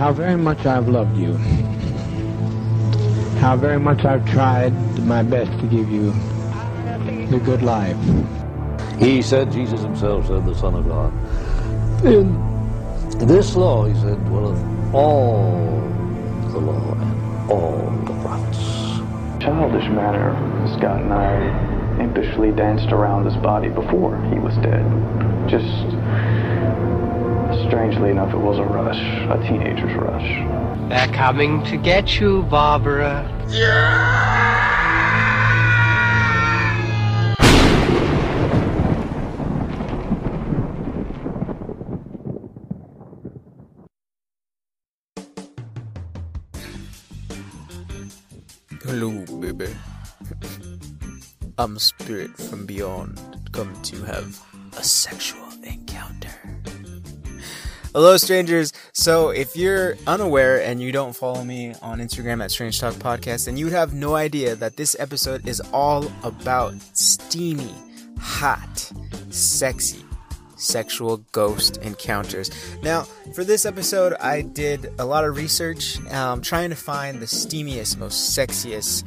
how very much I've loved you, how very much I've tried my best to give you the good life. He said, Jesus himself said, the Son of God. In this law, he said, dwelleth all the law and all the prophets. Childish manner, Scott and I impishly danced around his body before he was dead. Just, strangely enough, it was a rush, a teenager's rush. They're coming to get you, Barbara. Yeah! Hello, baby. I'm Spirit from Beyond, come to have a sexual encounter. Hello, strangers. So, if you're unaware and you don't follow me on Instagram at Strange Talk Podcast, then you have no idea that this episode is all about steamy, hot, sexy, sexual ghost encounters. Now, for this episode, I did a lot of research, trying to find the steamiest, most sexiest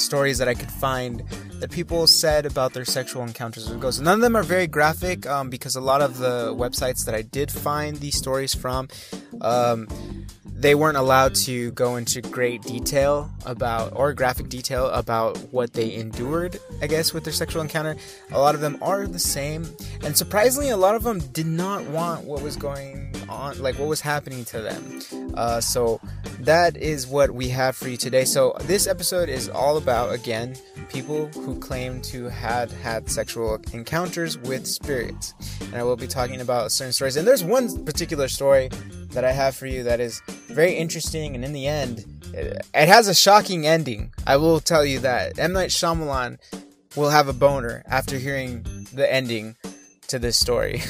stories that I could find that people said about their sexual encounters with ghosts. None of them are very graphic, because a lot of the websites that I did find these stories from, they weren't allowed to go into great detail about, or graphic detail about, what they endured, I guess, with their sexual encounter. A lot of them are the same, and surprisingly, a lot of them did not want what was going on, like what was happening to them. So that is what we have for you today. So this episode is all about, again, people who claim to have had sexual encounters with spirits, and I will be talking about certain stories. And there's one particular story that I have for you that is very interesting, and in the end, it has a shocking ending. I will tell you that. M. Night Shyamalan will have a boner after hearing the ending to this story.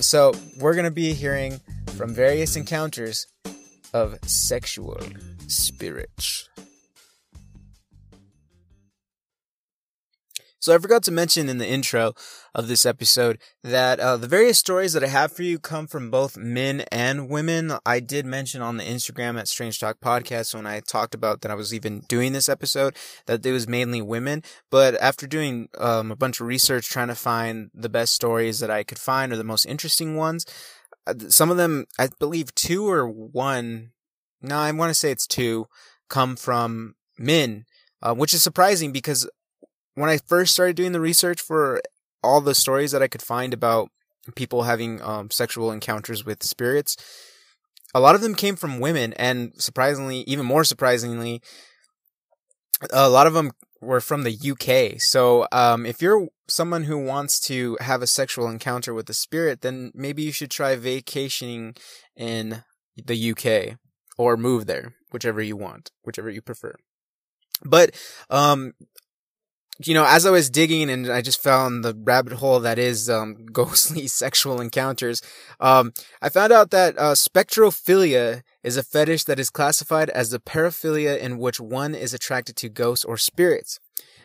So we're going to be hearing from various encounters of sexual spirits. So I forgot to mention in the intro of this episode that the various stories that I have for you come from both men and women. I did mention on the Instagram at Strange Talk Podcast when I talked about that I was even doing this episode that it was mainly women. But after doing a bunch of research trying to find the best stories that I could find or the most interesting ones, some of them, I believe two or one, no, I want to say it's two, come from men, which is surprising because when I first started doing the research for all the stories that I could find about people having sexual encounters with spirits, a lot of them came from women, and surprisingly, even more surprisingly, a lot of them were from the UK. So if you're someone who wants to have a sexual encounter with a spirit, then maybe you should try vacationing in the UK or move there, whichever you want, whichever you prefer. But you know, as I was digging and I just found the rabbit hole that is ghostly sexual encounters, I found out that spectrophilia is a fetish that is classified as the paraphilia in which one is attracted to ghosts or spirits.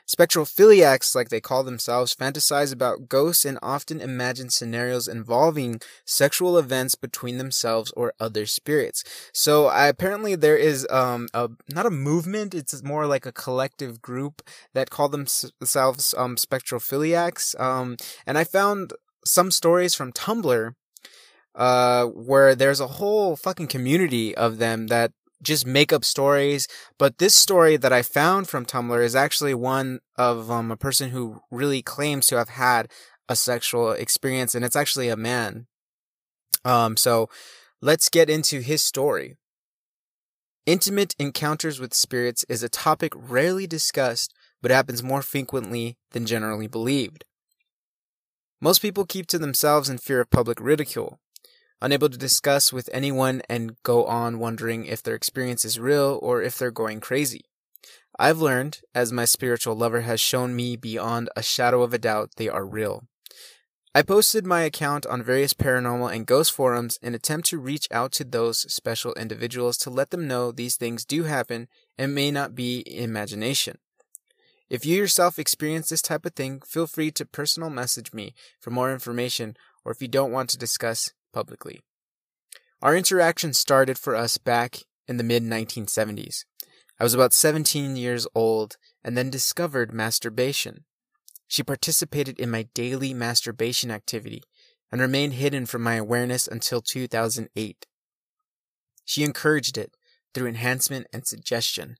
Spectrophiliacs, like they call themselves, fantasize about ghosts and often imagine scenarios involving sexual events between themselves or other spirits. So apparently there is not a movement, it's more like a collective group that call themselves spectrophiliacs. And I found some stories from Tumblr where there's a whole fucking community of them that just make up stories. But this story that I found from Tumblr is actually one of a person who really claims to have had a sexual experience, and it's actually a man. So let's get into his story. Intimate encounters with spirits is a topic rarely discussed, but happens more frequently than generally believed. Most people keep to themselves in fear of public ridicule, unable to discuss with anyone, and go on wondering if their experience is real or if they're going crazy. I've learned, as my spiritual lover has shown me beyond a shadow of a doubt, they are real. I posted my account on various paranormal and ghost forums in an attempt to reach out to those special individuals to let them know these things do happen and may not be imagination. If you yourself experience this type of thing, feel free to personal message me for more information, or if you don't want to discuss publicly. Our interaction started for us back in the mid-1970s. I was about 17 years old and then discovered masturbation. She participated in my daily masturbation activity and remained hidden from my awareness until 2008. She encouraged it through enhancement and suggestion.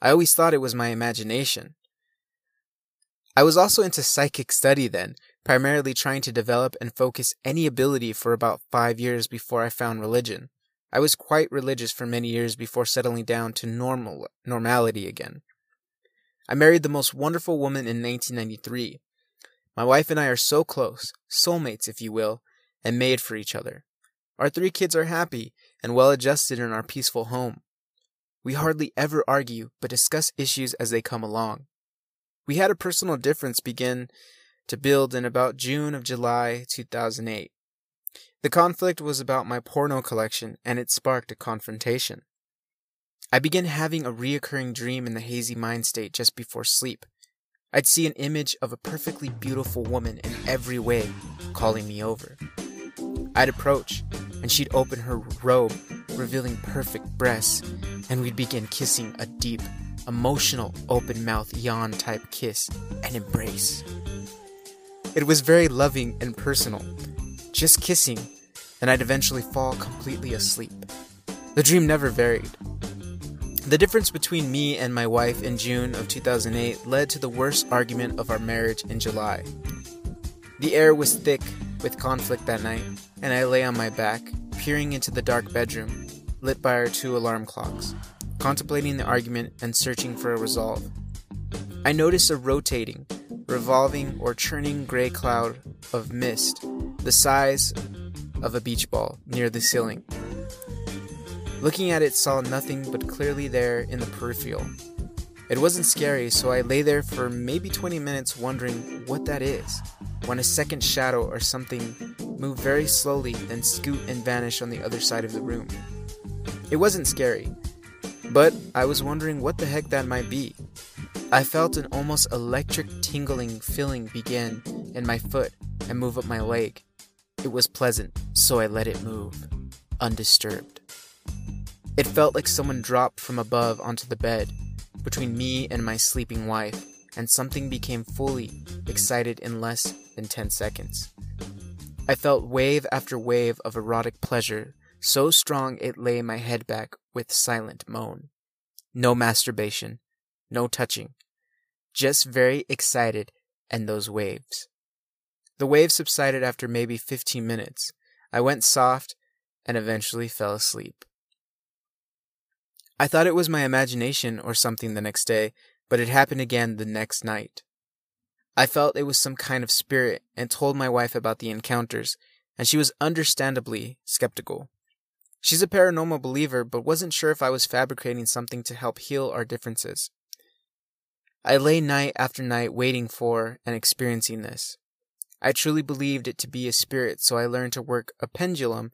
I always thought it was my imagination. I was also into psychic study then, primarily trying to develop and focus any ability for about 5 years before I found religion. I was quite religious for many years before settling down to normality again. I married the most wonderful woman in 1993. My wife and I are so close, soulmates if you will, and made for each other. Our 3 kids are happy and well adjusted in our peaceful home. We hardly ever argue, but discuss issues as they come along. We had a personal difference begin to build in about June of July 2008. The conflict was about my porno collection, and it sparked a confrontation. I began having a reoccurring dream in the hazy mind state just before sleep. I'd see an image of a perfectly beautiful woman in every way calling me over. I'd approach, and she'd open her robe, revealing perfect breasts, and we'd begin kissing a deep, emotional, open-mouth yawn-type kiss and embrace. It was very loving and personal, just kissing, and I'd eventually fall completely asleep. The dream never varied. The difference between me and my wife in June of 2008 led to the worst argument of our marriage in July. The air was thick with conflict that night, and I lay on my back, peering into the dark bedroom, lit by our 2 alarm clocks, contemplating the argument and searching for a resolve. I noticed a rotating, revolving, or churning gray cloud of mist, the size of a beach ball, near the ceiling. Looking at it, saw nothing but clearly there in the peripheral. It wasn't scary, so I lay there for maybe 20 minutes wondering what that is, when a second shadow or something moved very slowly, then scoot and vanish on the other side of the room. It wasn't scary, but I was wondering what the heck that might be. I felt an almost electric tingling feeling begin in my foot and move up my leg. It was pleasant, so I let it move, undisturbed. It felt like someone dropped from above onto the bed, between me and my sleeping wife, and something became fully excited in less than 10 seconds. I felt wave after wave of erotic pleasure, so strong it lay my head back with silent moan. No masturbation, no touching, just very excited and those waves. The waves subsided after maybe 15 minutes. I went soft and eventually fell asleep. I thought it was my imagination or something the next day, but it happened again the next night. I felt it was some kind of spirit and told my wife about the encounters, and she was understandably skeptical. She's a paranormal believer, but wasn't sure if I was fabricating something to help heal our differences. I lay night after night waiting for and experiencing this. I truly believed it to be a spirit, so I learned to work a pendulum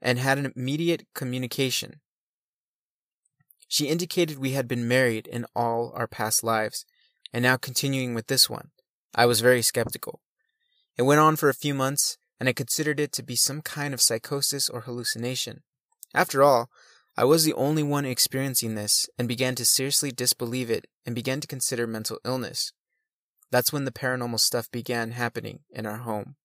and had an immediate communication. She indicated we had been married in all our past lives, and now continuing with this one. I was very skeptical. It went on for a few months, and I considered it to be some kind of psychosis or hallucination. After all, I was the only one experiencing this and began to seriously disbelieve it and began to consider mental illness. That's when the paranormal stuff began happening in our home.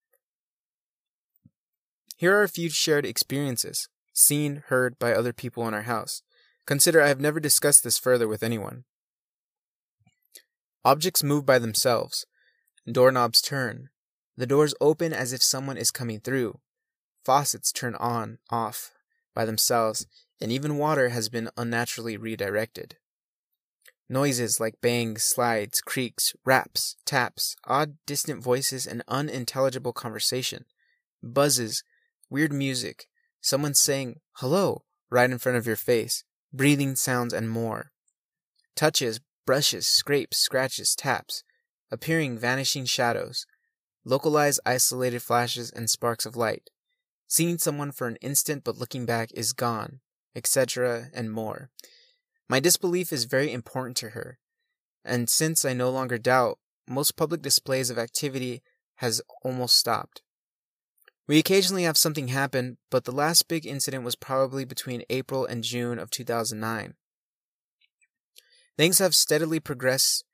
Here are a few shared experiences, seen, heard by other people in our house. Consider I have never discussed this further with anyone. Objects move by themselves. Doorknobs turn. The doors open as if someone is coming through. Faucets turn on, off, by themselves, and even water has been unnaturally redirected. Noises like bangs, slides, creaks, raps, taps, odd distant voices and unintelligible conversation. Buzzes, weird music, someone saying, hello, right in front of your face, breathing sounds and more. Touches, brushes, scrapes, scratches, taps, appearing vanishing shadows, localized isolated flashes and sparks of light, seeing someone for an instant but looking back is gone, etc. and more. My disbelief is very important to her, and since I no longer doubt, most public displays of activity has almost stopped. We occasionally have something happen, but the last big incident was probably between April and June of 2009. Things have steadily progressed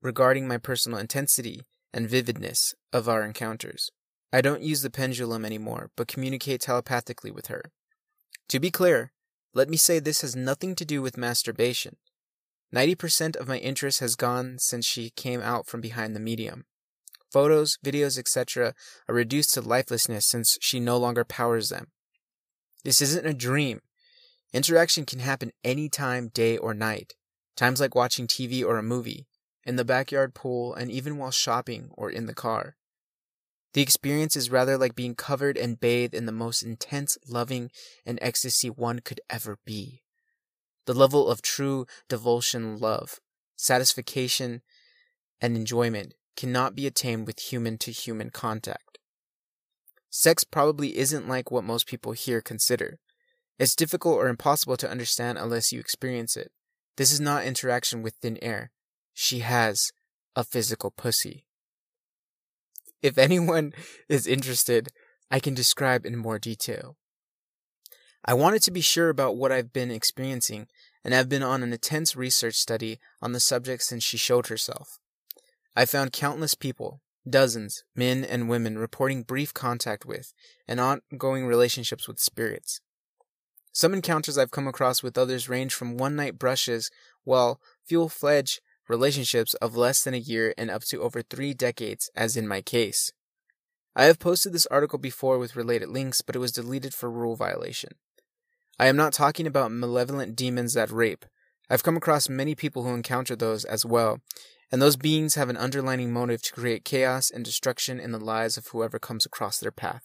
regarding my personal intensity and vividness of our encounters. I don't use the pendulum anymore, but communicate telepathically with her. To be clear, let me say this has nothing to do with masturbation. 90% of my interest has gone since she came out from behind the medium. Photos, videos, etc. are reduced to lifelessness since she no longer powers them. This isn't a dream. Interaction can happen any time, day or night. Times like watching TV or a movie, in the backyard pool, and even while shopping or in the car. The experience is rather like being covered and bathed in the most intense loving and ecstasy one could ever be. The level of true devotion, love, satisfaction, and enjoyment cannot be attained with human-to-human contact. Sex probably isn't like what most people here consider. It's difficult or impossible to understand unless you experience it. This is not interaction with thin air. She has a physical pussy. If anyone is interested, I can describe in more detail. I wanted to be sure about what I've been experiencing, and I've been on an intense research study on the subject since she showed herself. I found countless people, dozens, men and women, reporting brief contact with and ongoing relationships with spirits. Some encounters I've come across with others range from one-night brushes, while full-fledged relationships of less than a year and up to over 3 decades, as in my case. I have posted this article before with related links, but it was deleted for rule violation. I am not talking about malevolent demons that rape. I've come across many people who encounter those as well, and those beings have an underlying motive to create chaos and destruction in the lives of whoever comes across their path.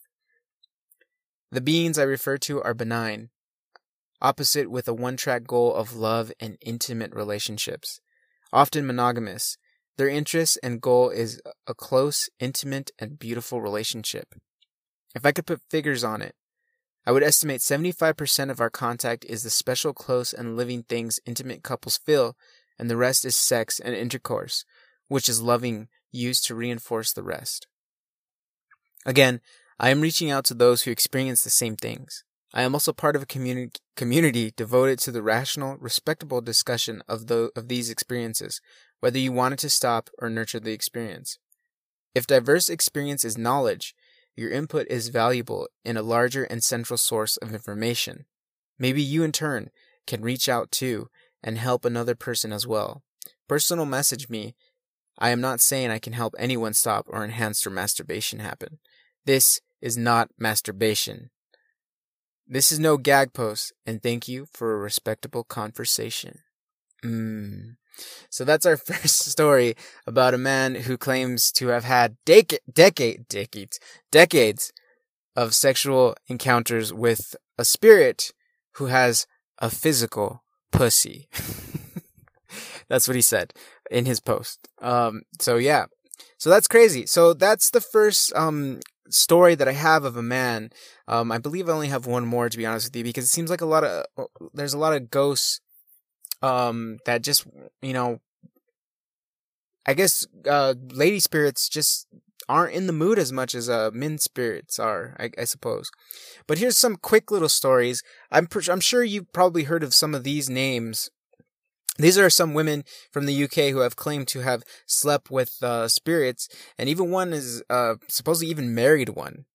The beings I refer to are benign, opposite with a one-track goal of love and intimate relationships, often monogamous. Their interest and goal is a close, intimate, and beautiful relationship. If I could put figures on it, I would estimate 75% of our contact is the special, close, and living things intimate couples feel, and the rest is sex and intercourse, which is loving, used to reinforce the rest. Again, I am reaching out to those who experience the same things. I am also part of a community devoted to the rational, respectable discussion of these experiences, whether you wanted to stop or nurture the experience. If diverse experience is knowledge, your input is valuable in a larger and central source of information. Maybe you, in turn, can reach out to and help another person as well. Personal message me. I am not saying I can help anyone stop or enhance their masturbation happen. This is not masturbation. This is no gag post, and thank you for a respectable conversation. So that's our first story about a man who claims to have had decades of sexual encounters with a spirit who has a physical pussy. That's what he said in his post. So that's crazy. So that's the first story that I have of a man. I believe I only have one more, to be honest with you, because it seems like there's a lot of ghosts that just, I guess lady spirits just aren't in the mood as much as men spirits are, I suppose. But here's some quick little stories. I'm sure you've probably heard of some of these names. These are some women from the UK who have claimed to have slept with spirits, and even one is supposedly even married one.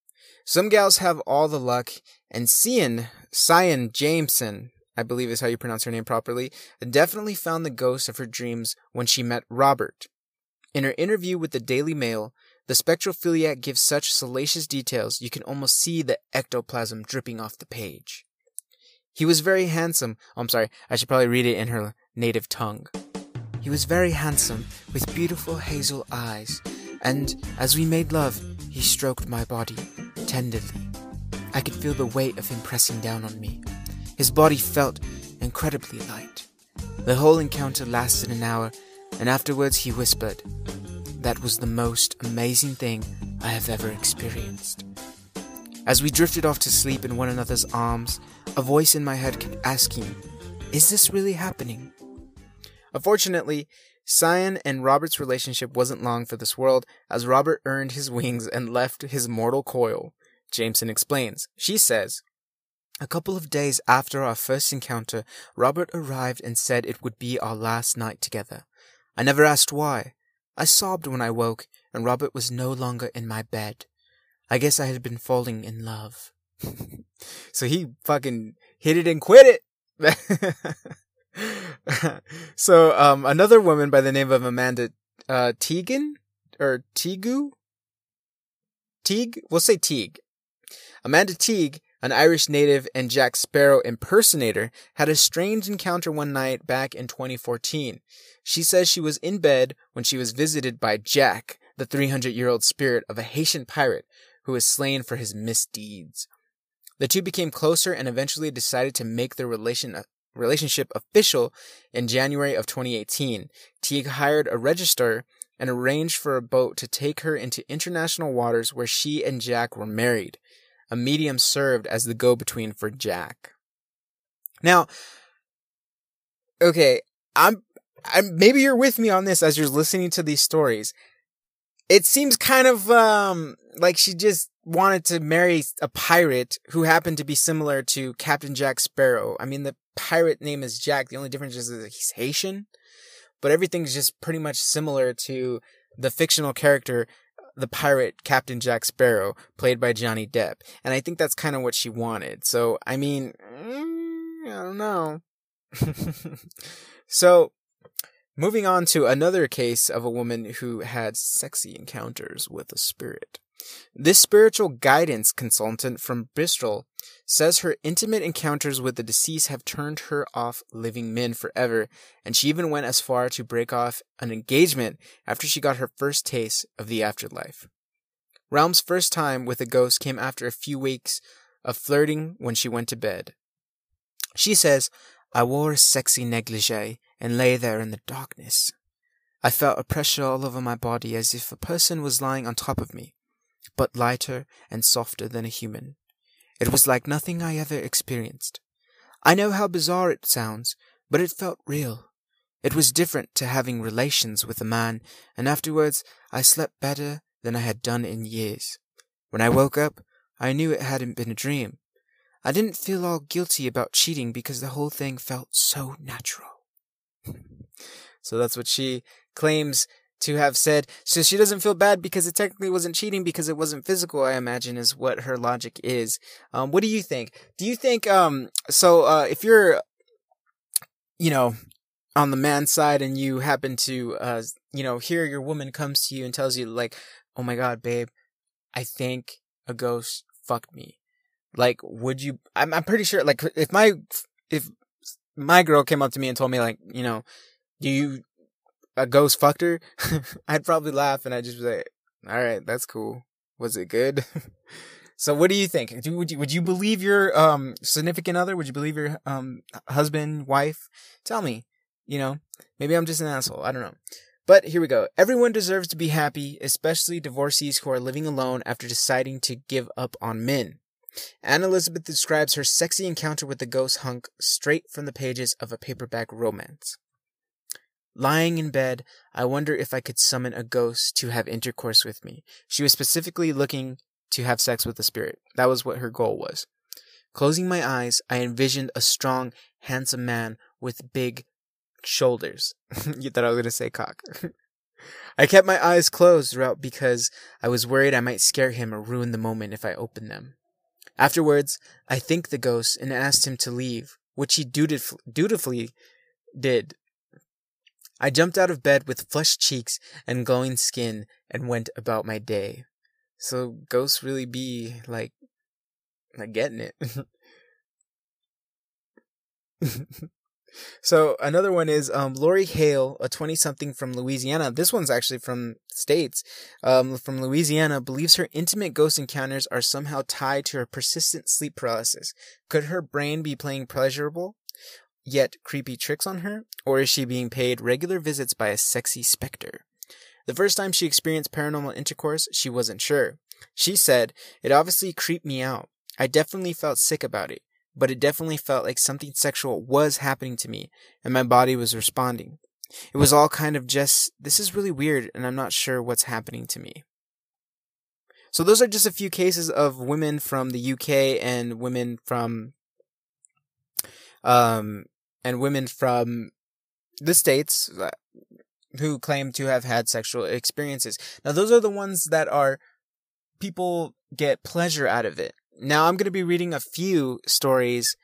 Some gals have all the luck, and Sian Jameson, I believe is how you pronounce her name properly, definitely found the ghost of her dreams when she met Robert. In her interview with the Daily Mail, the spectrophiliac gives such salacious details you can almost see the ectoplasm dripping off the page. He was very handsome. Oh, I'm sorry, I should probably read it in her native tongue. He was very handsome, with beautiful hazel eyes, and as we made love, he stroked my body, tenderly. I could feel the weight of him pressing down on me. His body felt incredibly light. The whole encounter lasted an hour, and afterwards he whispered, "That was the most amazing thing I have ever experienced." As we drifted off to sleep in one another's arms, a voice in my head kept asking, "Is this really happening?" Unfortunately, Cyan and Robert's relationship wasn't long for this world, as Robert earned his wings and left his mortal coil. Jameson explains. She says, "A couple of days after our first encounter, Robert arrived and said it would be our last night together. I never asked why. I sobbed when I woke, and Robert was no longer in my bed. I guess I had been falling in love." So he fucking hit it and quit it. So another woman by the name of Amanda Teagan, or Teague? Teague? We'll say Teague. Amanda Teague, an Irish native and Jack Sparrow impersonator, had a strange encounter one night back in 2014. She says she was in bed when she was visited by Jack, the 300-year-old spirit of a Haitian pirate who was slain for his misdeeds. The two became closer and eventually decided to make their relationship official in January of 2018. Teague hired a registrar and arranged for a boat to take her into international waters where she and Jack were married. A medium served as the go-between for Jack. Now, okay, I'm maybe you're with me on this as you're listening to these stories. It seems kind of like she just wanted to marry a pirate who happened to be similar to Captain Jack Sparrow. I mean, the pirate name is Jack. The only difference is that he's Haitian, but everything's just pretty much similar to the fictional character, the pirate Captain Jack Sparrow, played by Johnny Depp. And I think that's kind of what she wanted. So, I mean, I don't know. So, moving on to another case of a woman who had sexy encounters with a spirit. This spiritual guidance consultant from Bristol says her intimate encounters with the deceased have turned her off living men forever, and she even went as far to break off an engagement after she got her first taste of the afterlife. Realm's first time with a ghost came after a few weeks of flirting when she went to bed. She says, "I wore a sexy negligee and lay there in the darkness. I felt a pressure all over my body as if a person was lying on top of me, but lighter and softer than a human. It was like nothing I ever experienced. I know how bizarre it sounds, but it felt real. It was different to having relations with a man, and afterwards I slept better than I had done in years. When I woke up, I knew it hadn't been a dream. I didn't feel all guilty about cheating because the whole thing felt so natural." So that's what she claims to have said. So she doesn't feel bad because it technically wasn't cheating because it wasn't physical, I imagine, is what her logic is. What do you think? Do you think, if you're, on the man's side and you happen to, hear your woman comes to you and tells you, like, "Oh my God, babe, I think a ghost fucked me." Like, would you, I'm pretty sure, like, if my girl came up to me and told me, like, a ghost fucked her, I'd probably laugh and I'd just be like, "All right, that's cool. Was it good?" So what do you think? Would you believe your significant other? Would you believe your husband, wife? Tell me. Maybe I'm just an asshole. I don't know. But here we go. Everyone deserves to be happy, especially divorcees who are living alone after deciding to give up on men. Anne Elizabeth describes her sexy encounter with the ghost hunk straight from the pages of a paperback romance. "Lying in bed, I wonder if I could summon a ghost to have intercourse with me." She was specifically looking to have sex with the spirit. That was what her goal was. "Closing my eyes, I envisioned a strong, handsome man with big shoulders." You thought I was going to say cock. "I kept my eyes closed throughout because I was worried I might scare him or ruin the moment if I opened them. Afterwards, I thanked the ghost and asked him to leave, which he dutifully did. I jumped out of bed with flushed cheeks and glowing skin and went about my day." So ghosts really be like getting it. So another one is Lori Hale, a 20-something from Louisiana. This one's actually from States. From Louisiana, believes her intimate ghost encounters are somehow tied to her persistent sleep paralysis. Could her brain be playing pleasurable yet creepy tricks on her, or is she being paid regular visits by a sexy specter? The first time she experienced paranormal intercourse, she wasn't sure. She said, "It obviously creeped me out. I definitely felt sick about it, but it definitely felt like something sexual was happening to me, and my body was responding. It was all kind of just, this is really weird, and I'm not sure what's happening to me." So those are just a few cases of women from the UK and women from the States who claim to have had sexual experiences. Now, those are the ones that are people get pleasure out of it. Now, I'm going to be reading a few stories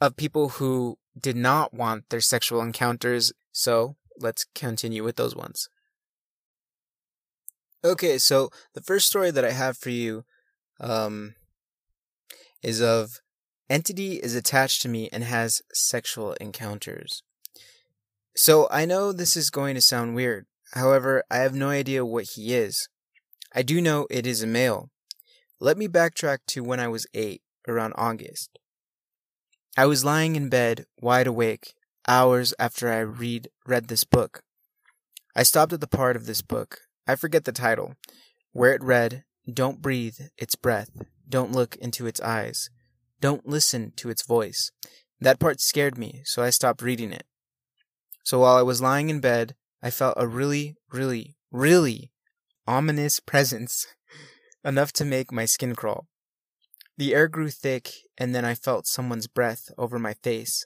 of people who did not want their sexual encounters. So let's continue with those ones. Okay, so the first story that I have for you is of entity is attached to me and has sexual encounters. So I know this is going to sound weird. However, I have no idea what he is. I do know it is a male. Let me backtrack to when I was 8, around August. I was lying in bed, wide awake, hours after I read this book. I stopped at the part of this book, I forget the title, where it read, "Don't breathe its breath. Don't look into its eyes. Don't listen to its voice." That part scared me, so I stopped reading it. So while I was lying in bed, I felt a really, really, really ominous presence, enough to make my skin crawl. The air grew thick, and then I felt someone's breath over my face.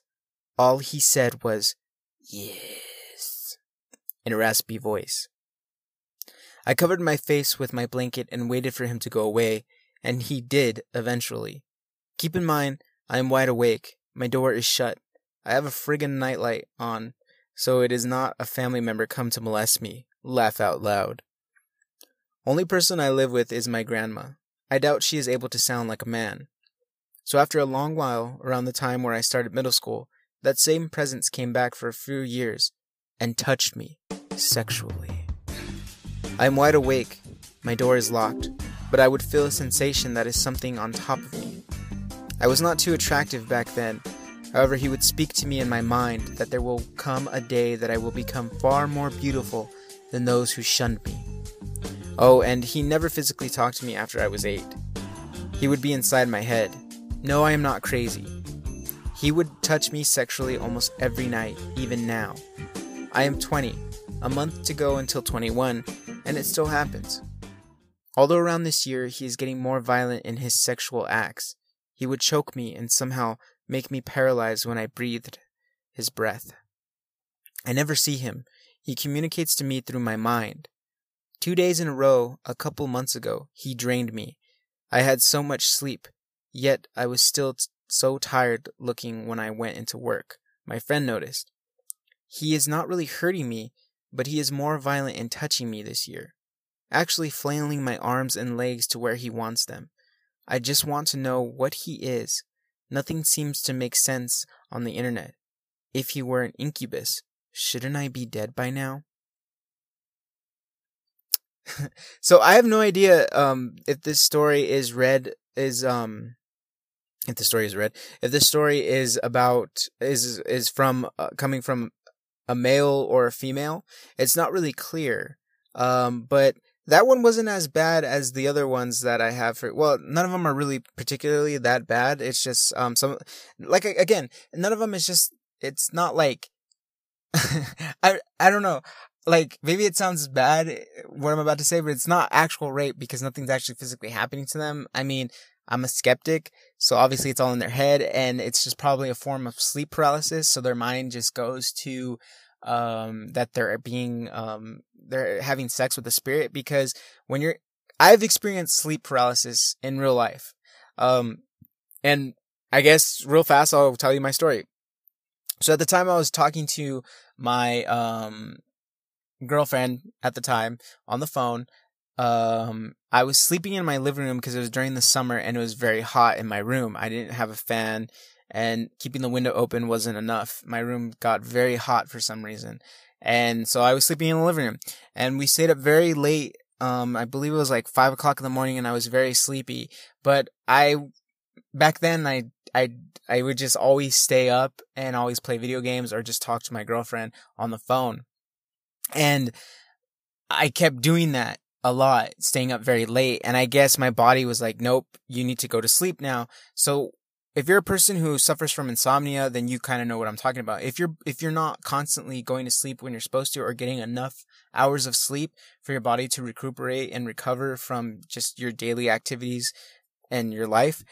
All he said was, "Yes," in a raspy voice. I covered my face with my blanket and waited for him to go away, and he did eventually. Keep in mind, I am wide awake. My door is shut. I have a friggin' nightlight on, so it is not a family member come to molest me. Laugh out loud. Only person I live with is my grandma. I doubt she is able to sound like a man. So after a long while, around the time where I started middle school, that same presence came back for a few years and touched me sexually. I am wide awake, my door is locked, but I would feel a sensation that is something on top of me. I was not too attractive back then, however he would speak to me in my mind that there will come a day that I will become far more beautiful than those who shunned me. Oh, and he never physically talked to me after I was 8. He would be inside my head. No, I am not crazy. He would touch me sexually almost every night, even now. I am 20, a month to go until 21, and it still happens. Although around this year, he is getting more violent in his sexual acts. He would choke me and somehow make me paralyzed when I breathed his breath. I never see him. He communicates to me through my mind. 2 days in a row, a couple months ago, he drained me. I had so much sleep, yet I was still so tired looking when I went into work. My friend noticed. He is not really hurting me, but he is more violent in touching me this year, actually flailing my arms and legs to where he wants them. I just want to know what he is. Nothing seems to make sense on the internet. If he were an incubus, shouldn't I be dead by now? So I have no idea if this story is coming from a male or a female. It's not really clear. But that one wasn't as bad as the other ones that I have for, well, none of them are really particularly that bad. It's just, none of them is just, it's not like, I don't know. Like, maybe it sounds bad what I'm about to say, but it's not actual rape because nothing's actually physically happening to them. I mean, I'm a skeptic, so obviously it's all in their head, and it's just probably a form of sleep paralysis, so their mind just goes to that they're having sex with a spirit, because when you're... I've experienced sleep paralysis in real life, and I guess real fast I'll tell you my story. So at the time I was talking to my girlfriend at the time on the phone. I was sleeping in my living room because it was during the summer and it was very hot in my room. I didn't have a fan and keeping the window open wasn't enough. My room got very hot for some reason. And so I was sleeping in the living room and we stayed up very late. I believe it was like 5 o'clock in the morning and I was very sleepy, but back then I would just always stay up and always play video games or just talk to my girlfriend on the phone. And I kept doing that a lot, staying up very late, and I guess my body was like, nope, you need to go to sleep now. So If you're a person who suffers from insomnia, then you kind of know what I'm talking about. If you're not constantly going to sleep when you're supposed to, or getting enough hours of sleep for your body to recuperate and recover from just your daily activities and your life,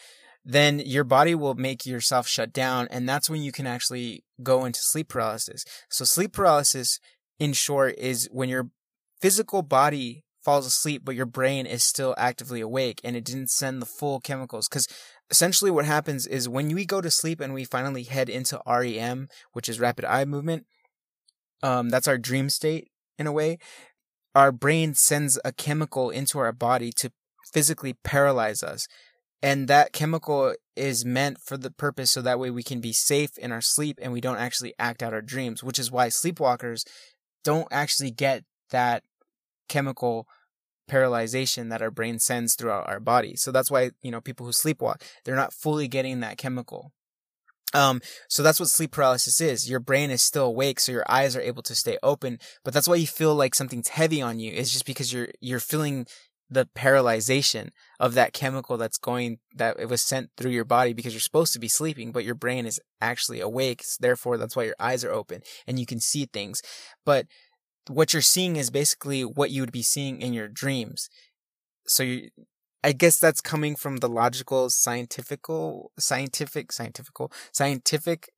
then your body will make yourself shut down. And that's when you can actually go into sleep paralysis. So sleep paralysis, in short, is when your physical body falls asleep, but your brain is still actively awake and it didn't send the full chemicals. Because essentially what happens is when we go to sleep and we finally head into REM, which is rapid eye movement, that's our dream state in a way, our brain sends a chemical into our body to physically paralyze us. And that chemical is meant for the purpose so that way we can be safe in our sleep and we don't actually act out our dreams, which is why sleepwalkers don't actually get that chemical paralyzation that our brain sends throughout our body. So that's why, you know, people who sleepwalk, they're not fully getting that chemical. So that's what sleep paralysis is. Your brain is still awake, so your eyes are able to stay open, but that's why you feel like something's heavy on you. It's just because you're feeling the paralyzation of that chemical that it was sent through your body, because you're supposed to be sleeping, but your brain is actually awake. Therefore, that's why your eyes are open and you can see things. But what you're seeing is basically what you would be seeing in your dreams. So I guess that's coming from the logical, scientific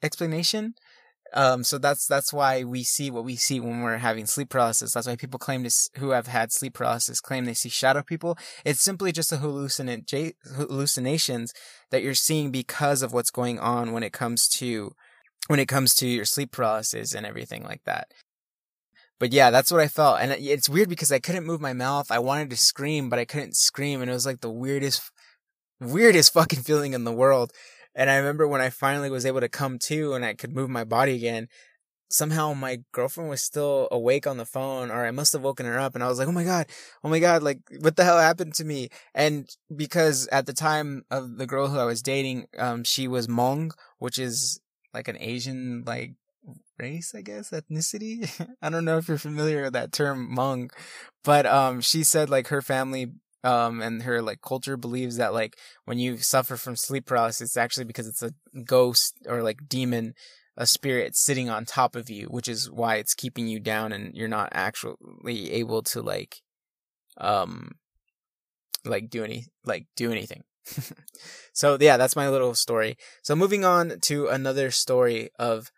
explanation. So that's why we see what we see when we're having sleep paralysis. That's why people who have had sleep paralysis claim they see shadow people. It's simply just the hallucinations that you're seeing because of what's going on when it comes to your sleep paralysis and everything like that. But yeah, that's what I felt. And it's weird because I couldn't move my mouth. I wanted to scream, but I couldn't scream. And it was like the weirdest fucking feeling in the world. And I remember when I finally was able to come to and I could move my body again, somehow my girlfriend was still awake on the phone, or I must have woken her up. And I was like, oh my God, like what the hell happened to me? And because at the time of the girl who I was dating, she was Hmong, which is like an Asian, like, race, I guess, ethnicity. I don't know if you're familiar with that term, Hmong, but she said like her family and her like culture believes that like when you suffer from sleep paralysis, it's actually because it's a ghost or like demon, a spirit sitting on top of you, which is why it's keeping you down and you're not actually able to do anything. So yeah, that's my little story. So moving on to another story of.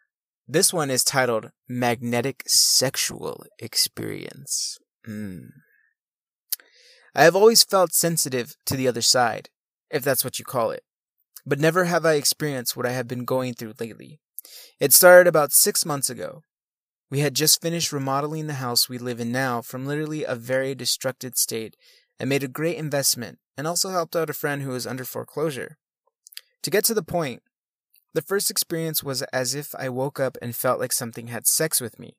This one is titled Magnetic Sexual Experience. I have always felt sensitive to the other side, if that's what you call it, but never have I experienced what I have been going through lately. It started about 6 months ago. We had just finished remodeling the house we live in now from literally a very distracted state and made a great investment and also helped out a friend who was under foreclosure. To get to the point, the first experience was as if I woke up and felt like something had sex with me.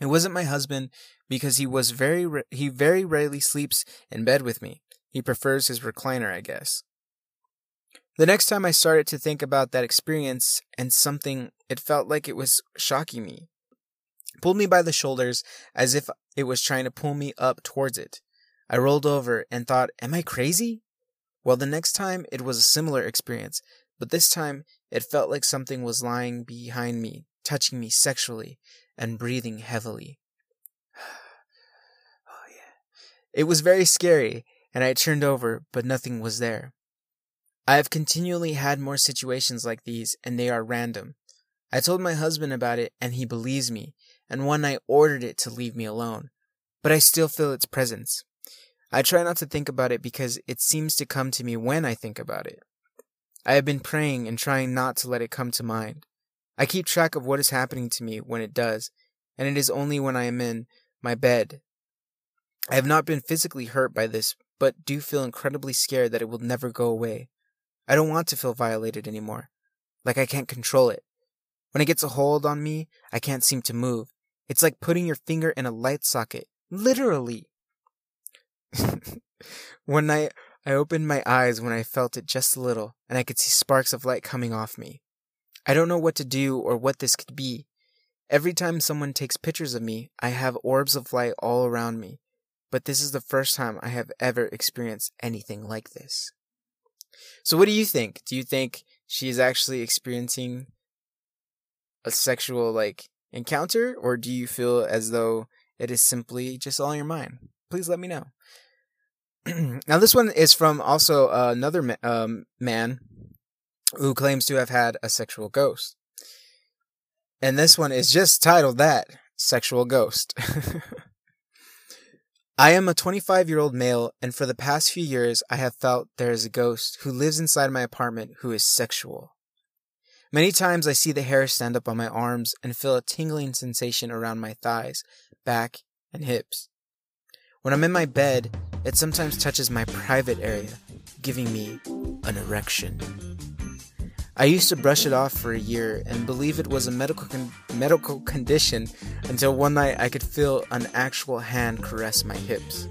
It wasn't my husband because he very rarely sleeps in bed with me. He prefers his recliner, I guess. The next time I started to think about that experience and something, it felt like it was shocking me. It pulled me by the shoulders as if it was trying to pull me up towards it. I rolled over and thought, am I crazy? Well, the next time it was a similar experience. But this time, it felt like something was lying behind me, touching me sexually, and breathing heavily. Oh, yeah. It was very scary, and I turned over, but nothing was there. I have continually had more situations like these, and they are random. I told my husband about it, and he believes me, and one night ordered it to leave me alone. But I still feel its presence. I try not to think about it because it seems to come to me when I think about it. I have been praying and trying not to let it come to mind. I keep track of what is happening to me when it does, and it is only when I am in my bed. I have not been physically hurt by this, but do feel incredibly scared that it will never go away. I don't want to feel violated anymore, like I can't control it. When it gets a hold on me, I can't seem to move. It's like putting your finger in a light socket, literally. One night, I opened my eyes when I felt it just a little, and I could see sparks of light coming off me. I don't know what to do or what this could be. Every time someone takes pictures of me, I have orbs of light all around me, but this is the first time I have ever experienced anything like this. So what do you think? Do you think she's actually experiencing a sexual encounter, or do you feel as though it is simply just all in your mind? Please let me know. Now, this one is from also another man who claims to have had a sexual ghost. And this one is just titled that, Sexual Ghost. I am a 25-year-old male, and for the past few years, I have felt there is a ghost who lives inside my apartment who is sexual. Many times I see the hair stand up on my arms and feel a tingling sensation around my thighs, back, and hips. When I'm in my bed, it sometimes touches my private area, giving me an erection. I used to brush it off for a year and believe it was a medical condition until one night I could feel an actual hand caress my hips.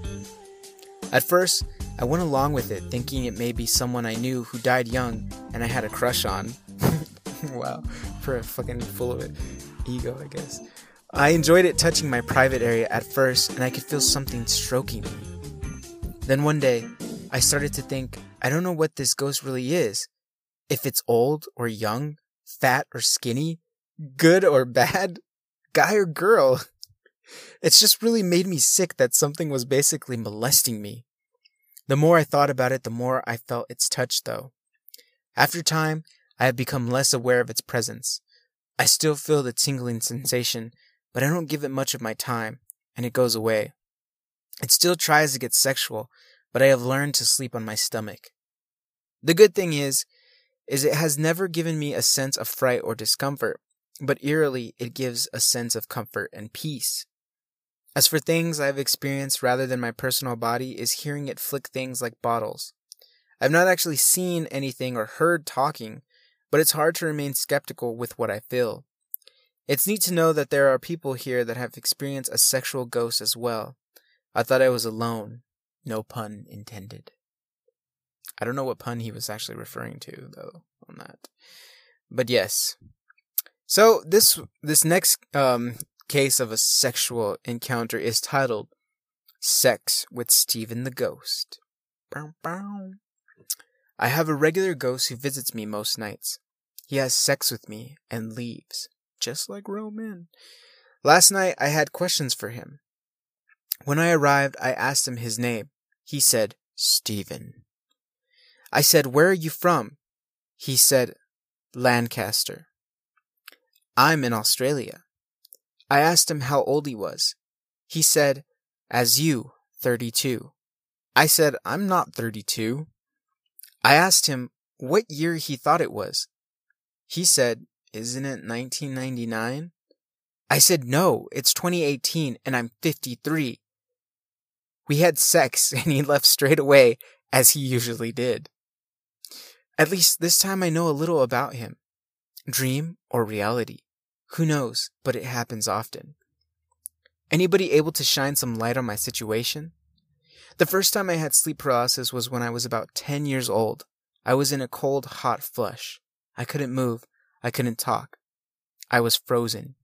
At first, I went along with it, thinking it may be someone I knew who died young and I had a crush on. Wow, for a fucking full of it. Ego, I guess. I enjoyed it touching my private area at first, and I could feel something stroking me. Then one day, I started to think, I don't know what this ghost really is. If it's old or young, fat or skinny, good or bad, guy or girl. It's just really made me sick that something was basically molesting me. The more I thought about it, the more I felt its touch, though. After time, I have become less aware of its presence. I still feel the tingling sensation, but I don't give it much of my time, and it goes away. It still tries to get sexual, but I have learned to sleep on my stomach. The good thing is it has never given me a sense of fright or discomfort, but eerily it gives a sense of comfort and peace. As for things I've experienced rather than my personal body is hearing it flick things like bottles. I've not actually seen anything or heard talking, but it's hard to remain skeptical with what I feel. It's neat to know that there are people here that have experienced a sexual ghost as well. I thought I was alone, no pun intended. I don't know what pun he was actually referring to, though, on that. But yes. So this next case of a sexual encounter is titled Sex with Steven the Ghost. Bow, bow. I have a regular ghost who visits me most nights. He has sex with me and leaves, just like real men. Last night, I had questions for him. When I arrived, I asked him his name. He said, Steven. I said, where are you from? He said, Lancaster. I'm in Australia. I asked him how old he was. He said, as you, 32. I said, I'm not 32. I asked him what year he thought it was. He said, isn't it 1999? I said, no, it's 2018 and I'm 53. We had sex and he left straight away, as he usually did. At least this time I know a little about him. Dream or reality? Who knows, but it happens often. Anybody able to shine some light on my situation? The first time I had sleep paralysis was when I was about 10 years old. I was in a cold, hot flush. I couldn't move. I couldn't talk. I was frozen.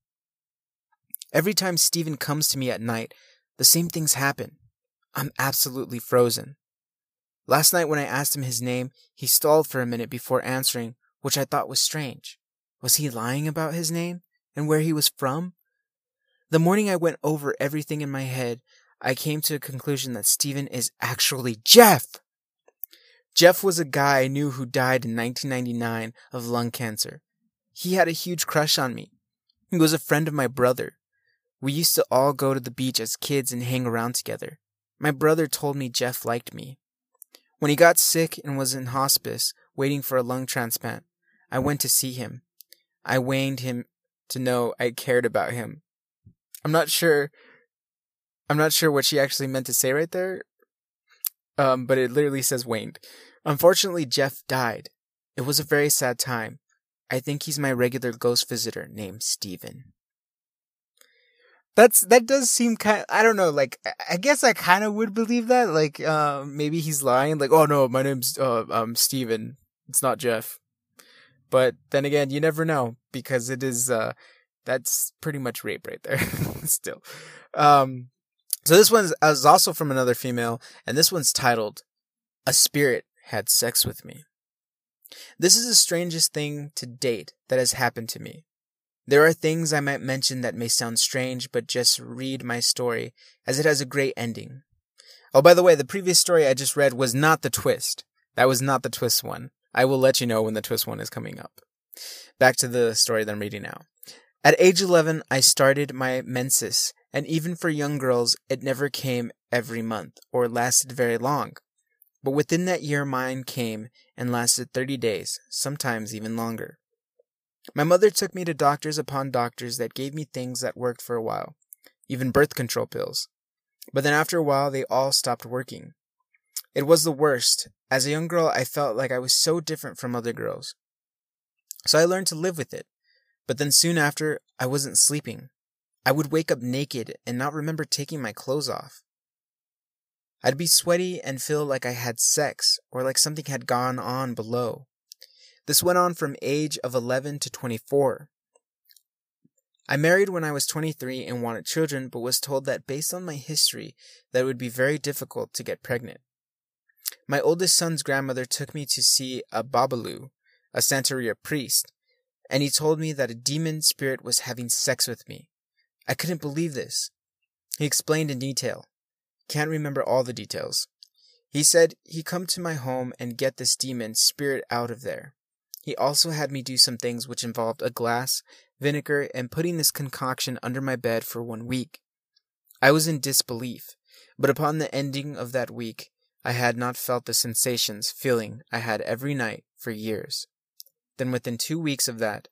Every time Steven comes to me at night, the same things happen. I'm absolutely frozen. Last night when I asked him his name, he stalled for a minute before answering, which I thought was strange. Was he lying about his name and where he was from? The morning I went over everything in my head, I came to a conclusion that Steven is actually Jeff. Jeff was a guy I knew who died in 1999 of lung cancer. He had a huge crush on me. He was a friend of my brother. We used to all go to the beach as kids and hang around together. My brother told me Jeff liked me. When he got sick and was in hospice, waiting for a lung transplant, I went to see him. I waned him to know I cared about him. I'm not sure what she actually meant to say right there, but it literally says waned. Unfortunately, Jeff died. It was a very sad time. I think he's my regular ghost visitor named Steven. That does seem kind of, I don't know, I guess I kind of would believe that, maybe he's lying, oh no, my name's, Steven, it's not Jeff. But then again, you never know, because it is, that's pretty much rape right there, still. So this one is also from another female, and this one's titled, A Spirit Had Sex With Me. This is the strangest thing to date that has happened to me. There are things I might mention that may sound strange, but just read my story, as it has a great ending. Oh, by the way, the previous story I just read was not the twist. That was not the twist one. I will let you know when the twist one is coming up. Back to the story that I'm reading now. At age 11, I started my menses, and even for young girls, it never came every month or lasted very long. But within that year, mine came and lasted 30 days, sometimes even longer. My mother took me to doctors upon doctors that gave me things that worked for a while, even birth control pills. But then after a while, they all stopped working. It was the worst. As a young girl, I felt like I was so different from other girls. So I learned to live with it. But then soon after, I wasn't sleeping. I would wake up naked and not remember taking my clothes off. I'd be sweaty and feel like I had sex or like something had gone on below. This went on from age of 11 to 24. I married when I was 23 and wanted children, but was told that based on my history that it would be very difficult to get pregnant. My oldest son's grandmother took me to see a Babalu, a Santeria priest, and he told me that a demon spirit was having sex with me. I couldn't believe this. He explained in detail. Can't remember all the details. He said he come to my home and get this demon spirit out of there. He also had me do some things which involved a glass, vinegar, and putting this concoction under my bed for 1 week. I was in disbelief, but upon the ending of that week, I had not felt the sensations, feeling I had every night for years. Then within 2 weeks of that,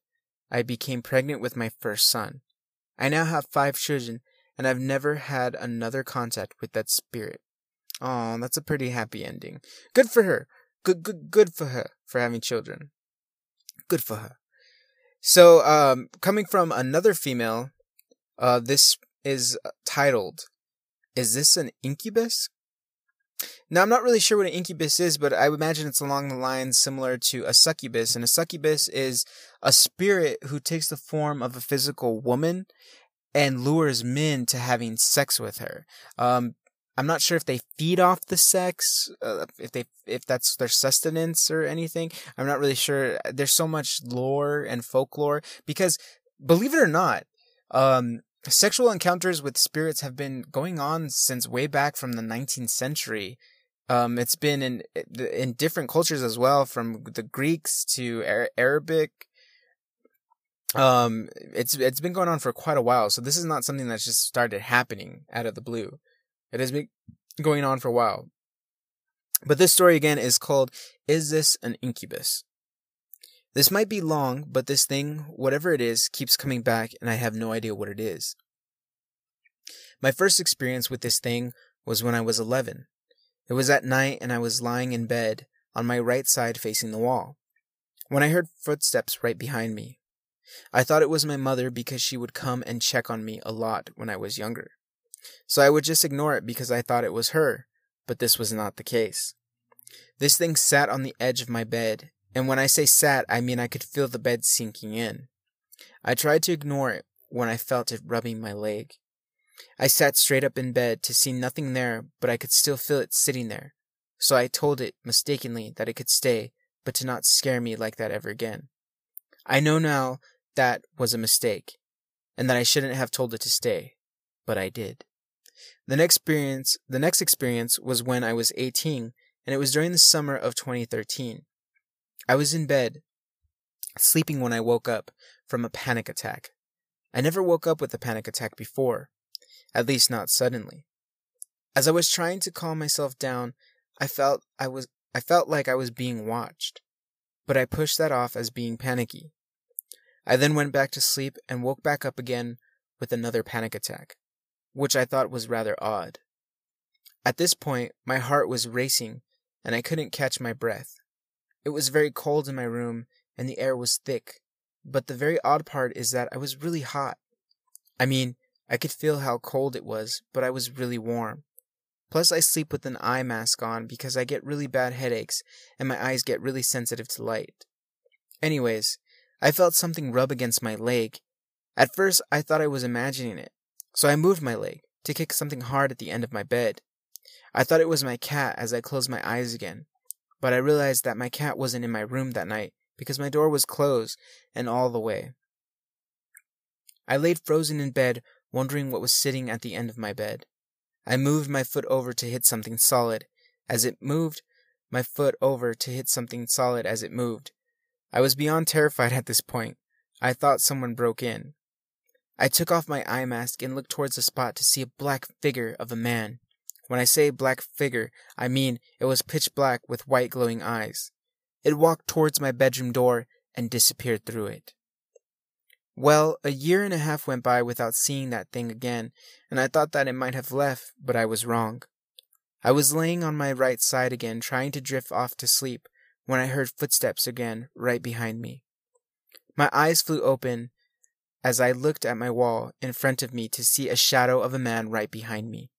I became pregnant with my first son. I now have 5 children, and I've never had another contact with that spirit. Aw, that's a pretty happy ending. Good for her. Good for her for having children. Good for her. So, coming from another female, this is titled, Is This an Incubus? Now, I'm not really sure what an incubus is, but I would imagine it's along the lines similar to a succubus. And a succubus is a spirit who takes the form of a physical woman and lures men to having sex with her. I'm not sure if they feed off the sex, if that's their sustenance or anything. I'm not really sure. There's so much lore and folklore because, believe it or not, sexual encounters with spirits have been going on since way back from the 19th century. It's been in different cultures as well, from the Greeks to Arabic. It's been going on for quite a while. So this is not something that's just started happening out of the blue. It has been going on for a while. But this story again is called, Is This an Incubus? This might be long, but this thing, whatever it is, keeps coming back and I have no idea what it is. My first experience with this thing was when I was 11. It was at night and I was lying in bed on my right side facing the wall, when I heard footsteps right behind me. I thought it was my mother because she would come and check on me a lot when I was younger. So I would just ignore it because I thought it was her, but this was not the case. This thing sat on the edge of my bed, and when I say sat, I mean I could feel the bed sinking in. I tried to ignore it when I felt it rubbing my leg. I sat straight up in bed to see nothing there, but I could still feel it sitting there. So I told it, mistakenly, that it could stay, but to not scare me like that ever again. I know now that was a mistake, and that I shouldn't have told it to stay, but I did. The next experience was when I was 18, and it was during the summer of 2013. I was in bed, sleeping when I woke up from a panic attack. I never woke up with a panic attack before, at least not suddenly. As I was trying to calm myself down, I felt like I was being watched, but I pushed that off as being panicky. I then went back to sleep and woke back up again with another panic attack, which I thought was rather odd. At this point, my heart was racing, and I couldn't catch my breath. It was very cold in my room, and the air was thick, but the very odd part is that I was really hot. I mean, I could feel how cold it was, but I was really warm. Plus, I sleep with an eye mask on because I get really bad headaches, and my eyes get really sensitive to light. Anyways, I felt something rub against my leg. At first, I thought I was imagining it. So I moved my leg to kick something hard at the end of my bed. I thought it was my cat as I closed my eyes again, but I realized that my cat wasn't in my room that night because my door was closed and all the way. I laid frozen in bed, wondering what was sitting at the end of my bed. I moved my foot over to hit something solid. I was beyond terrified at this point. I thought someone broke in. I took off my eye mask and looked towards the spot to see a black figure of a man. When I say black figure, I mean it was pitch black with white glowing eyes. It walked towards my bedroom door and disappeared through it. Well, 1.5 years went by without seeing that thing again, and I thought that it might have left, but I was wrong. I was laying on my right side again, trying to drift off to sleep, when I heard footsteps again right behind me. My eyes flew open as I looked at my wall in front of me to see a shadow of a man right behind me.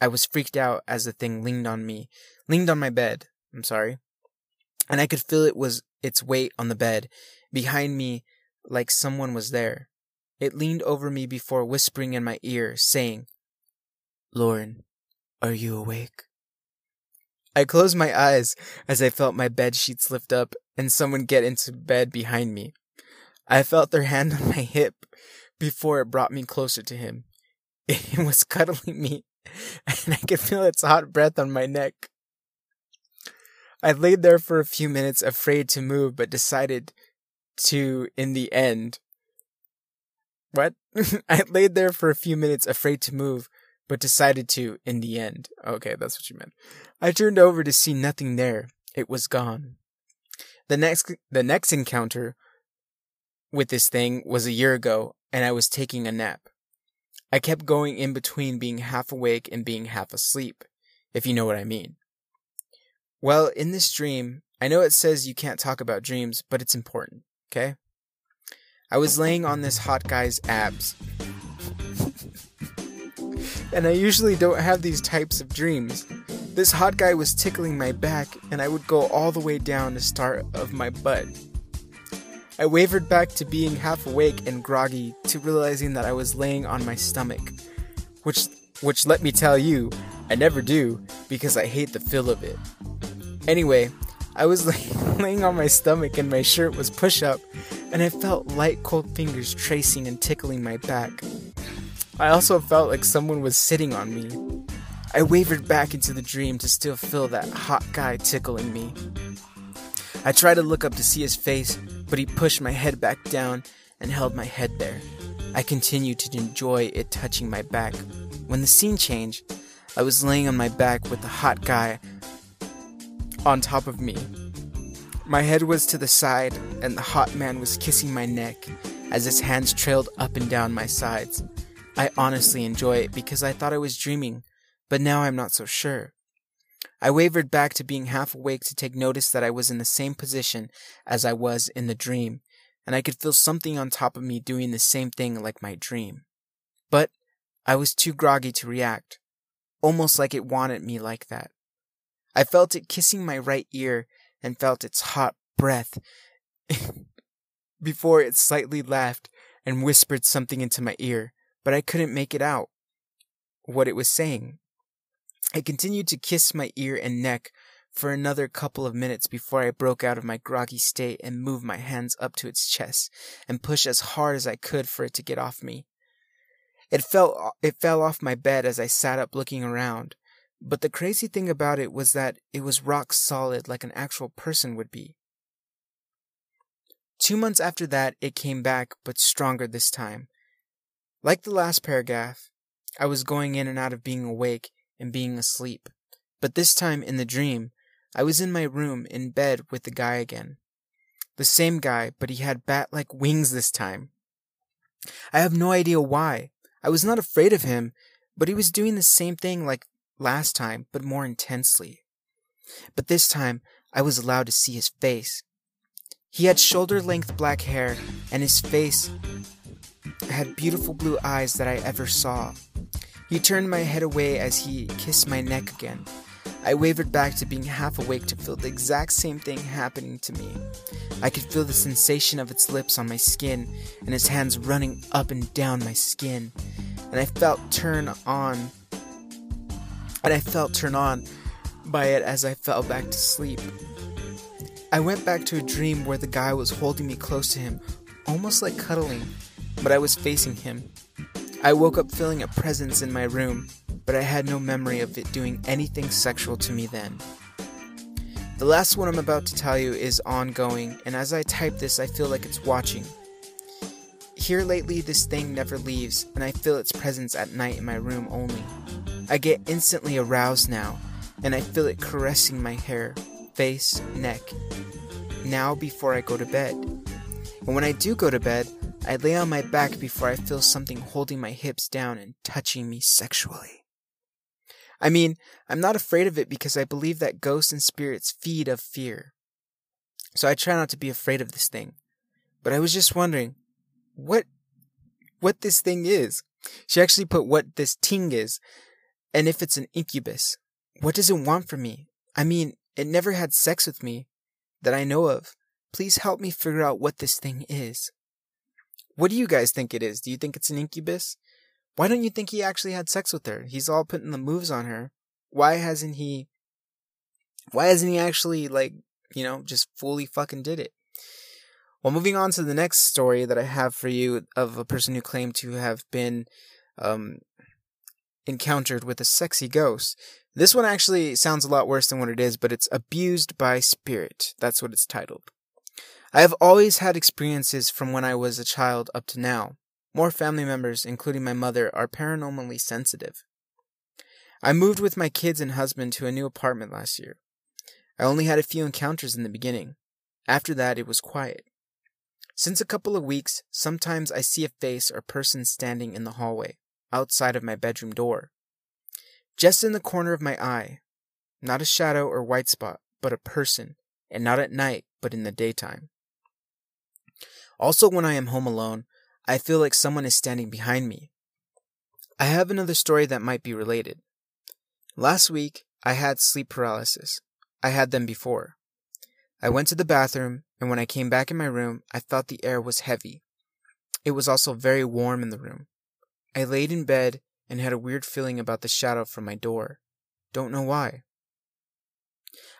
I was freaked out as the thing leaned on my bed, and I could feel it was its weight on the bed behind me, like someone was there. It leaned over me before whispering in my ear, saying, "Lauren, are you awake?" I closed my eyes as I felt my bed sheets lift up and someone get into bed behind me. I felt their hand on my hip before it brought me closer to him. It was cuddling me, and I could feel its hot breath on my neck. I laid there for a few minutes, afraid to move, but decided to in the end. Okay, that's what you meant. I turned over to see nothing there. It was gone. The next encounter with this thing was 1 year ago, and I was taking a nap. I kept going in between being half awake and being half asleep, if you know what I mean. Well, in this dream, I know it says you can't talk about dreams, but it's important, okay? I was laying on this hot guy's abs. And I usually don't have these types of dreams. This hot guy was tickling my back, and I would go all the way down to start of my butt. I wavered back to being half awake and groggy to realizing that I was laying on my stomach. Which let me tell you, I never do, because I hate the feel of it. Anyway, I was laying on my stomach and my shirt was push up, and I felt light cold fingers tracing and tickling my back. I also felt like someone was sitting on me. I wavered back into the dream to still feel that hot guy tickling me. I tried to look up to see his face, but he pushed my head back down and held my head there. I continued to enjoy it touching my back. When the scene changed, I was laying on my back with the hot guy on top of me. My head was to the side, and the hot man was kissing my neck as his hands trailed up and down my sides. I honestly enjoy it because I thought I was dreaming, but now I'm not so sure. I wavered back to being half awake to take notice that I was in the same position as I was in the dream, and I could feel something on top of me doing the same thing like my dream. But I was too groggy to react, almost like it wanted me like that. I felt it kissing my right ear and felt its hot breath before it slightly laughed and whispered something into my ear. But I couldn't make it out what it was saying. I continued to kiss my ear and neck for another couple of minutes before I broke out of my groggy state and moved my hands up to its chest and pushed as hard as I could for it to get off me. It fell off my bed as I sat up looking around, but the crazy thing about it was that it was rock solid like an actual person would be. 2 months after that, it came back, but stronger this time. Like the last paragraph, I was going in and out of being awake and being asleep, but this time in the dream, I was in my room in bed with the guy again. The same guy, but he had bat-like wings this time. I have no idea why. I was not afraid of him, but he was doing the same thing like last time, but more intensely. But this time, I was allowed to see his face. He had shoulder-length black hair, and his face had beautiful blue eyes that I ever saw. He turned my head away as he kissed my neck again. I wavered back to being half awake to feel the exact same thing happening to me. I could feel the sensation of its lips on my skin and his hands running up and down my skin. And I felt turned on by it as I fell back to sleep. I went back to a dream where the guy was holding me close to him, almost like cuddling, but I was facing him. I woke up feeling a presence in my room, but I had no memory of it doing anything sexual to me then. The last one I'm about to tell you is ongoing, and as I type this, I feel like it's watching. Here lately, this thing never leaves, and I feel its presence at night in my room only. I get instantly aroused now, and I feel it caressing my hair, face, neck, now before I go to bed. And when I do go to bed, I lay on my back before I feel something holding my hips down and touching me sexually. I mean, I'm not afraid of it because I believe that ghosts and spirits feed off fear. So I try not to be afraid of this thing. But I was just wondering, what this thing is? She actually put what this ting is, and if it's an incubus. What does it want from me? I mean, it never had sex with me, that I know of. Please help me figure out what this thing is. What do you guys think it is? Do you think it's an incubus? Why don't you think he actually had sex with her? He's all putting the moves on her. Why hasn't he actually, just fully fucking did it? Well, moving on to the next story that I have for you of a person who claimed to have been encountered with a sexy ghost. This one actually sounds a lot worse than what it is, but it's Abused by Spirit. That's what it's titled. I have always had experiences from when I was a child up to now. More family members, including my mother, are paranormally sensitive. I moved with my kids and husband to a new apartment last year. I only had a few encounters in the beginning. After that, it was quiet. Since a couple of weeks, sometimes I see a face or person standing in the hallway, outside of my bedroom door. Just in the corner of my eye, not a shadow or white spot, but a person, and not at night, but in the daytime. Also, when I am home alone, I feel like someone is standing behind me. I have another story that might be related. Last week, I had sleep paralysis. I had them before. I went to the bathroom, and when I came back in my room, I felt the air was heavy. It was also very warm in the room. I laid in bed and had a weird feeling about the shadow from my door. Don't know why.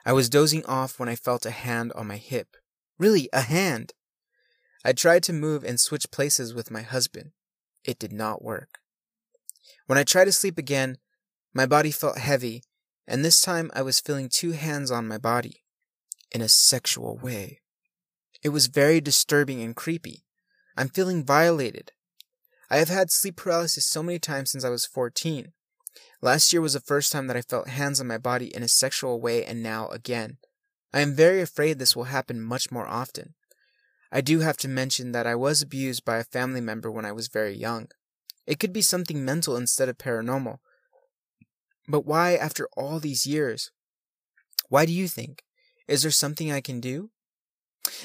I was dozing off when I felt a hand on my hip. Really, a hand! I tried to move and switch places with my husband. It did not work. When I tried to sleep again, my body felt heavy, and this time I was feeling two hands on my body, in a sexual way. It was very disturbing and creepy. I'm feeling violated. I have had sleep paralysis so many times since I was 14. Last year was the first time that I felt hands on my body in a sexual way, and now again. I am very afraid this will happen much more often. I do have to mention that I was abused by a family member when I was very young. It could be something mental instead of paranormal. But why after all these years? Why do you think? Is there something I can do?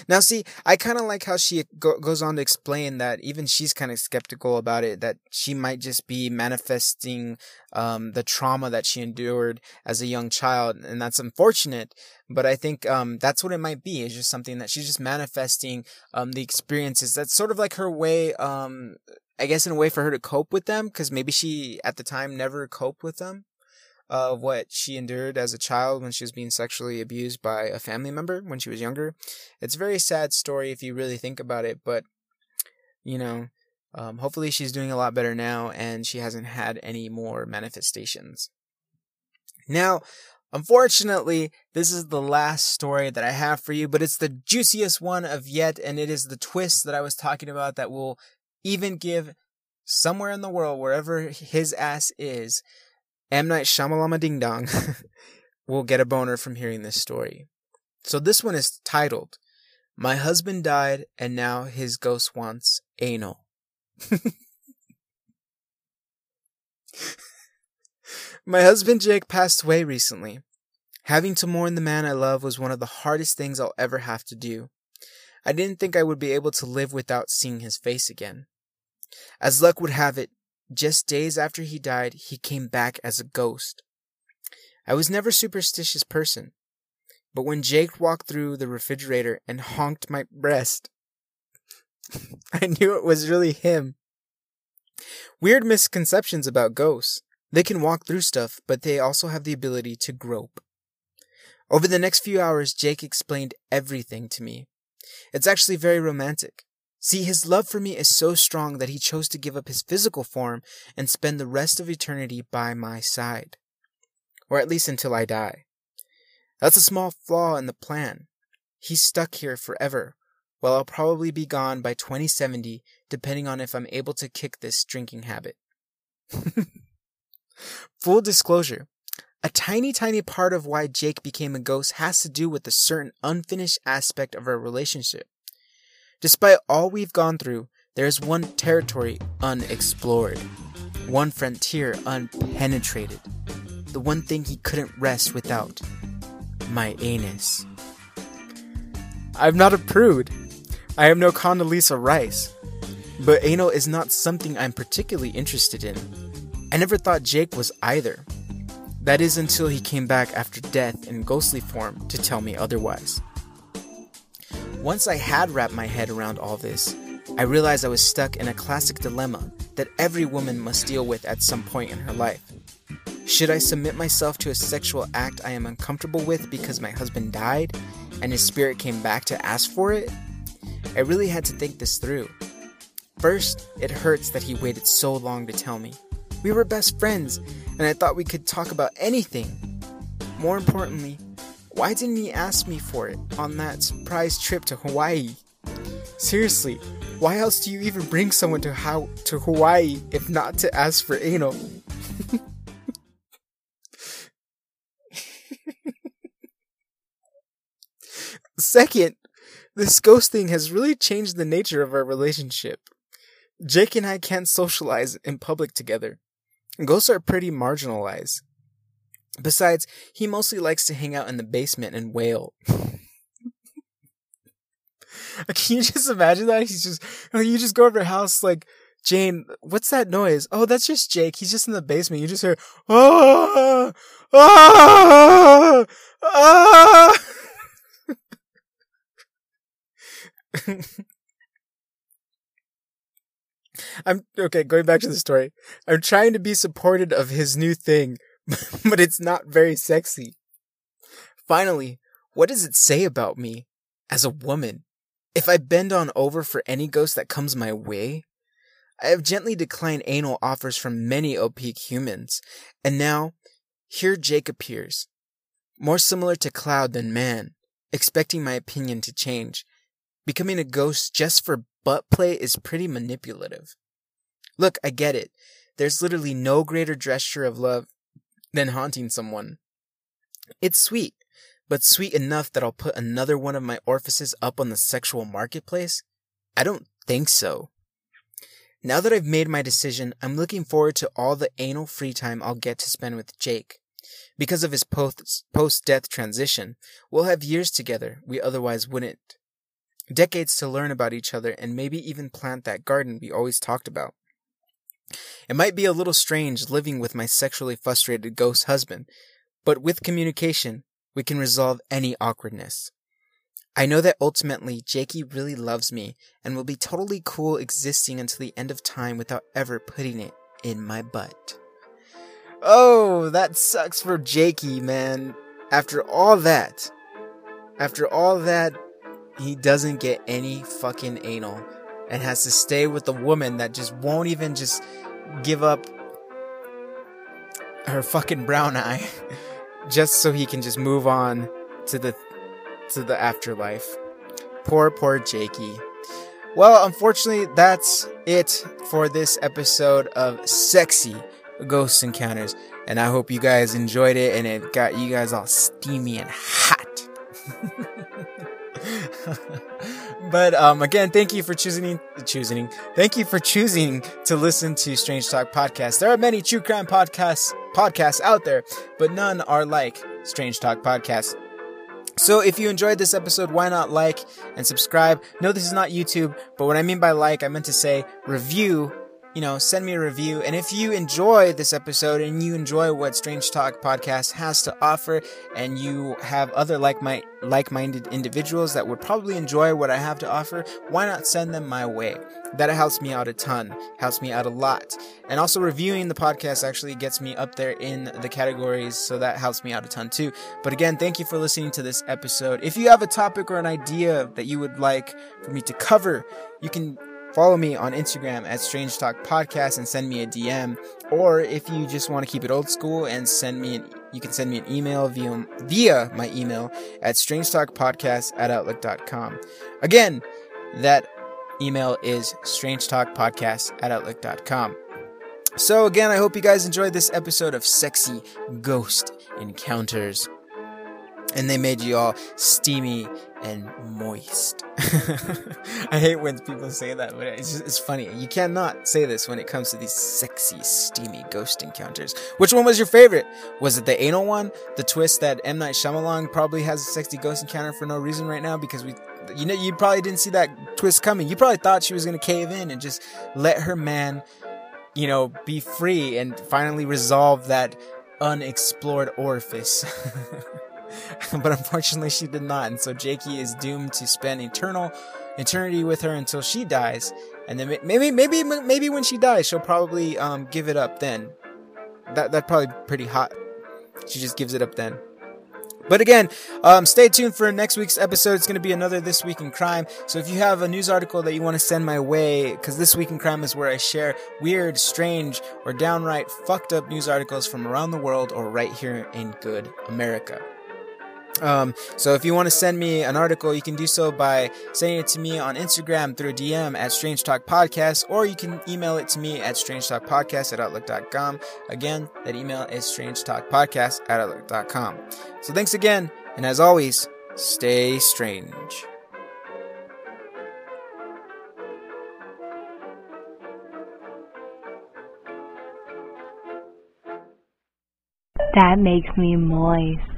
Now see, I kind of like how she goes on to explain that even she's kind of skeptical about it, that she might just be manifesting the trauma that she endured as a young child, and that's unfortunate, but I think that's what it might be. It's just something that she's just manifesting the experiences. That's sort of like her way, I guess in a way for her to cope with them, because maybe she at the time never coped with them. Of what she endured as a child when she was being sexually abused by a family member when she was younger. It's a very sad story if you really think about it, but, hopefully she's doing a lot better now and she hasn't had any more manifestations. Now, unfortunately, this is the last story that I have for you, but it's the juiciest one of yet, and it is the twist that I was talking about that will even give somewhere in the world, wherever his ass is, M. Night Shyamalan Ding Dong will get a boner from hearing this story. So this one is titled, My Husband Died and Now His Ghost Wants Anal. My husband Jake passed away recently. Having to mourn the man I love was one of the hardest things I'll ever have to do. I didn't think I would be able to live without seeing his face again. As luck would have it, just days after he died, he came back as a ghost. I was never a superstitious person, but when Jake walked through the refrigerator and honked my breast, I knew it was really him. Weird misconceptions about ghosts. They can walk through stuff, but they also have the ability to grope. Over the next few hours, Jake explained everything to me. It's actually very romantic. See, his love for me is so strong that he chose to give up his physical form and spend the rest of eternity by my side. Or at least until I die. That's a small flaw in the plan. He's stuck here forever. Well, I'll probably be gone by 2070, depending on if I'm able to kick this drinking habit. Full disclosure, a tiny part of why Jake became a ghost has to do with a certain unfinished aspect of our relationship. Despite all we've gone through, there is one territory unexplored, one frontier unpenetrated, the one thing he couldn't rest without, my anus. I'm not a prude. I am no Condoleezza Rice. But anal is not something I'm particularly interested in. I never thought Jake was either. That is until he came back after death in ghostly form to tell me otherwise. Once I had wrapped my head around all this, I realized I was stuck in a classic dilemma that every woman must deal with at some point in her life. Should I submit myself to a sexual act I am uncomfortable with because my husband died and his spirit came back to ask for it? I really had to think this through. First, it hurts that he waited so long to tell me. We were best friends, and I thought we could talk about anything. More importantly, why didn't he ask me for it on that surprise trip to Hawaii? Seriously, why else do you even bring someone to Hawaii if not to ask for anal? Second, this ghost thing has really changed the nature of our relationship. Jake and I can't socialize in public together. Ghosts are pretty marginalized. Besides, he mostly likes to hang out in the basement and wail. Can you just imagine that? You just go over to her house like, Jane, what's that noise? Oh, that's just Jake. He's just in the basement. You just hear, ah, ah, ah. Going back to the story. I'm trying to be supportive of his new thing, but it's not very sexy. Finally, what does it say about me as a woman? If I bend on over for any ghost that comes my way? I have gently declined anal offers from many opaque humans, and now, here Jake appears, more similar to cloud than man, expecting my opinion to change. Becoming a ghost just for butt play is pretty manipulative. Look, I get it. There's literally no greater gesture of love than haunting someone. It's sweet, but sweet enough that I'll put another one of my orifices up on the sexual marketplace? I don't think so. Now that I've made my decision, I'm looking forward to all the anal free time I'll get to spend with Jake. Because of his post-death transition, we'll have years together we otherwise wouldn't. Decades to learn about each other and maybe even plant that garden we always talked about. It might be a little strange living with my sexually frustrated ghost husband, but with communication, we can resolve any awkwardness. I know that ultimately, Jakey really loves me and will be totally cool existing until the end of time without ever putting it in my butt. Oh, that sucks for Jakey, man. After all that, he doesn't get any fucking anal and has to stay with a woman that just won't even just give up her fucking brown eye just so he can just move on to the afterlife. Poor Jakey. Well, unfortunately, that's it for this episode of Sexy Ghost Encounters, and I hope you guys enjoyed it and it got you guys all steamy and hot. But again, thank you for choosing to listen to Strange Talk Podcast. There are many true crime podcasts out there, but none are like Strange Talk Podcast. So if you enjoyed this episode, why not like and subscribe? No, this is not YouTube, but what I mean by like, I meant to say review you know, send me a review. And if you enjoy this episode and you enjoy what Strange Talk Podcast has to offer, and you have other like-minded individuals that would probably enjoy what I have to offer, why not send them my way? That helps me out a ton, helps me out a lot. And also reviewing the podcast actually gets me up there in the categories, so that helps me out a ton too. But again, thank you for listening to this episode. If you have a topic or an idea that you would like for me to cover, you can follow me on Instagram at Strange Talk Podcast and send me a DM. Or if you just want to keep it old school and send me an, you can send me an email via my email at strangetalkpodcast@outlook.com. Again, that email is strangetalkpodcast@outlook.com. So again, I hope you guys enjoyed this episode of Sexy Ghost Encounters, and they made you all steamy and moist. I hate when people say that, but it's just, it's funny. You cannot say this when it comes to these sexy, steamy ghost encounters. Which one was your favorite? Was it the anal one? The twist that M. Night Shyamalan probably has a sexy ghost encounter for no reason right now because we, you know, you probably didn't see that twist coming. You probably thought she was going to cave in and just let her man, you know, be free and finally resolve that unexplored orifice. But unfortunately she did not, and so Jakey is doomed to spend eternity with her until she dies. And then maybe when she dies, she'll probably give it up then. That's probably pretty hot. She just gives it up then. But again, stay tuned for next week's episode. It's going to be another This Week in Crime. So if you have a news article that you want to send my way, because This Week in Crime is where I share weird, strange, or downright fucked up news articles from around the world or right here in good America. So if you want to send me an article, you can do so by sending it to me on Instagram through DM at Strange Talk Podcast, or you can email it to me at strangetalkpodcast@outlook.com. Again, that email is strangetalkpodcast@outlook.com. So thanks again, and as always, stay strange. That makes me moist.